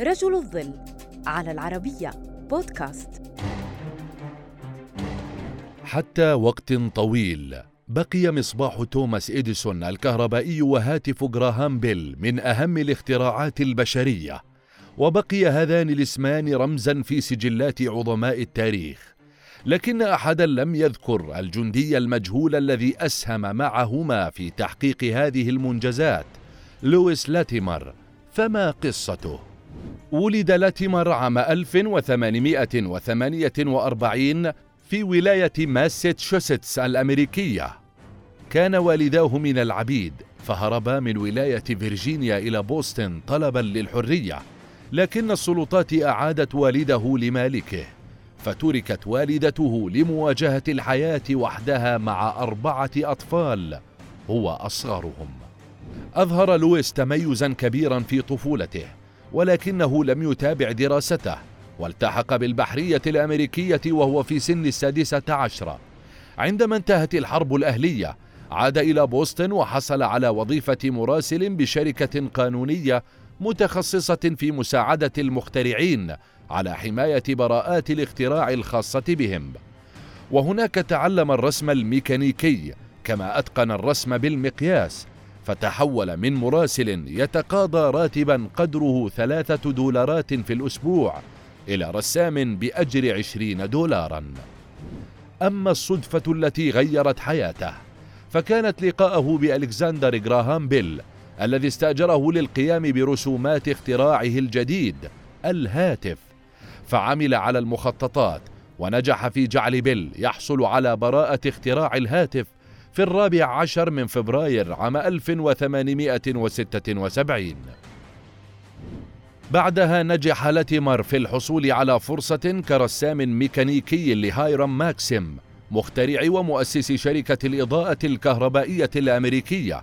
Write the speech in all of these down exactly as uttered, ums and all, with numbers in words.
رجل الظل على العربية بودكاست. حتى وقت طويل بقي مصباح توماس إديسون الكهربائي وهاتف غراهام بيل من أهم الاختراعات البشرية، وبقي هذان الاسمان رمزاً في سجلات عظماء التاريخ، لكن أحداً لم يذكر الجندي المجهول الذي أسهم معهما في تحقيق هذه المنجزات، لويس لاتيمر. فما قصته؟ ولد لاتيمر عام ألف وثمانمائة وثمانية وأربعين في ولاية ماساتشوستس الأمريكية. كان والداه من العبيد، فهربا من ولاية فيرجينيا إلى بوسطن طلباً للحرية، لكن السلطات أعادت والده لمالكه، فتركت والدته لمواجهة الحياة وحدها مع أربعة أطفال هو أصغرهم. أظهر لويس تميزاً كبيراً في طفولته، ولكنه لم يتابع دراسته، والتحق بالبحرية الأمريكية وهو في سن السادسة عشرة. عندما انتهت الحرب الأهلية عاد إلى بوسطن وحصل على وظيفة مراسل بشركة قانونية متخصصة في مساعدة المخترعين على حماية براءات الاختراع الخاصة بهم، وهناك تعلم الرسم الميكانيكي كما أتقن الرسم بالمقياس، فتحول من مراسل يتقاضى راتبا قدره ثلاثة دولارات في الأسبوع إلى رسام بأجر عشرين دولارا. أما الصدفة التي غيرت حياته فكانت لقاءه بألكسندر غراهام بيل الذي استأجره للقيام برسومات اختراعه الجديد الهاتف، فعمل على المخططات ونجح في جعل بيل يحصل على براءة اختراع الهاتف في الرابع عشر من فبراير عام ألف وثمانمائة وستة وسبعين. بعدها نجح لاتيمر في الحصول على فرصة كرسام ميكانيكي لهايرام ماكسيم، مخترع ومؤسس شركة الإضاءة الكهربائية الأمريكية،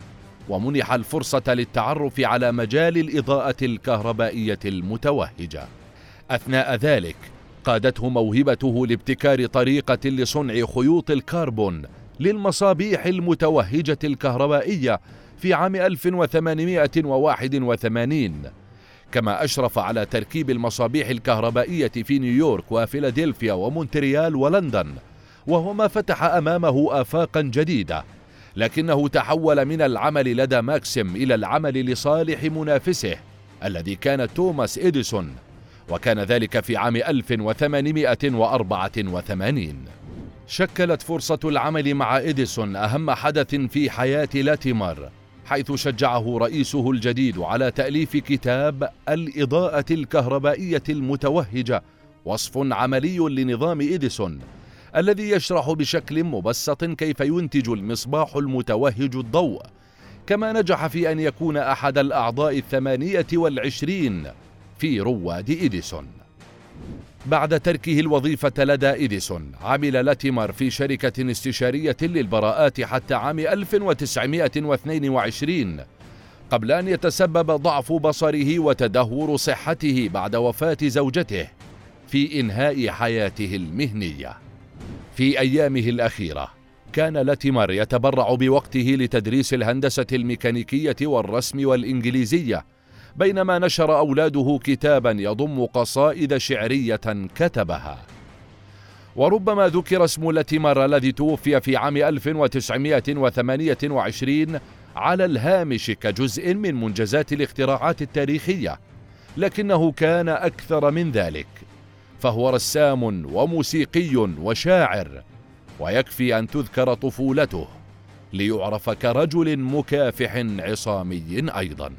ومنح الفرصة للتعرف على مجال الإضاءة الكهربائية المتوهجة. أثناء ذلك قادته موهبته لابتكار طريقة لصنع خيوط الكربون للمصابيح المتوهجة الكهربائية في عام ألف وثمانمائة وواحد وثمانين، كما أشرف على تركيب المصابيح الكهربائية في نيويورك وفيلادلفيا ومونتريال ولندن، وهو ما فتح أمامه آفاقا جديدة، لكنه تحول من العمل لدى ماكسيم إلى العمل لصالح منافسه الذي كان توماس إديسون، وكان ذلك في عام ألف وثمانمائة وأربعة وثمانين. شكلت فرصة العمل مع إديسون أهم حدث في حياة لاتيمر، حيث شجعه رئيسه الجديد على تأليف كتاب الإضاءة الكهربائية المتوهجة، وصف عملي لنظام إديسون الذي يشرح بشكل مبسط كيف ينتج المصباح المتوهج الضوء، كما نجح في أن يكون أحد الأعضاء الثمانية والعشرين في رواد إديسون. بعد تركه الوظيفة لدى إديسون عمل لاتيمر في شركة استشارية للبراءات حتى عام ألف وتسعمائة واثنين وعشرين، قبل أن يتسبب ضعف بصره وتدهور صحته بعد وفاة زوجته في إنهاء حياته المهنية. في أيامه الأخيرة كان لاتيمر يتبرع بوقته لتدريس الهندسة الميكانيكية والرسم والإنجليزية، بينما نشر أولاده كتابا يضم قصائد شعرية كتبها. وربما ذكر اسم لاتيمر الذي توفي في عام ألف وتسعمائة وثمانية وعشرين على الهامش كجزء من منجزات الاختراعات التاريخية، لكنه كان أكثر من ذلك، فهو رسام وموسيقي وشاعر، ويكفي أن تذكر طفولته ليعرف كرجل مكافح عصامي أيضاً.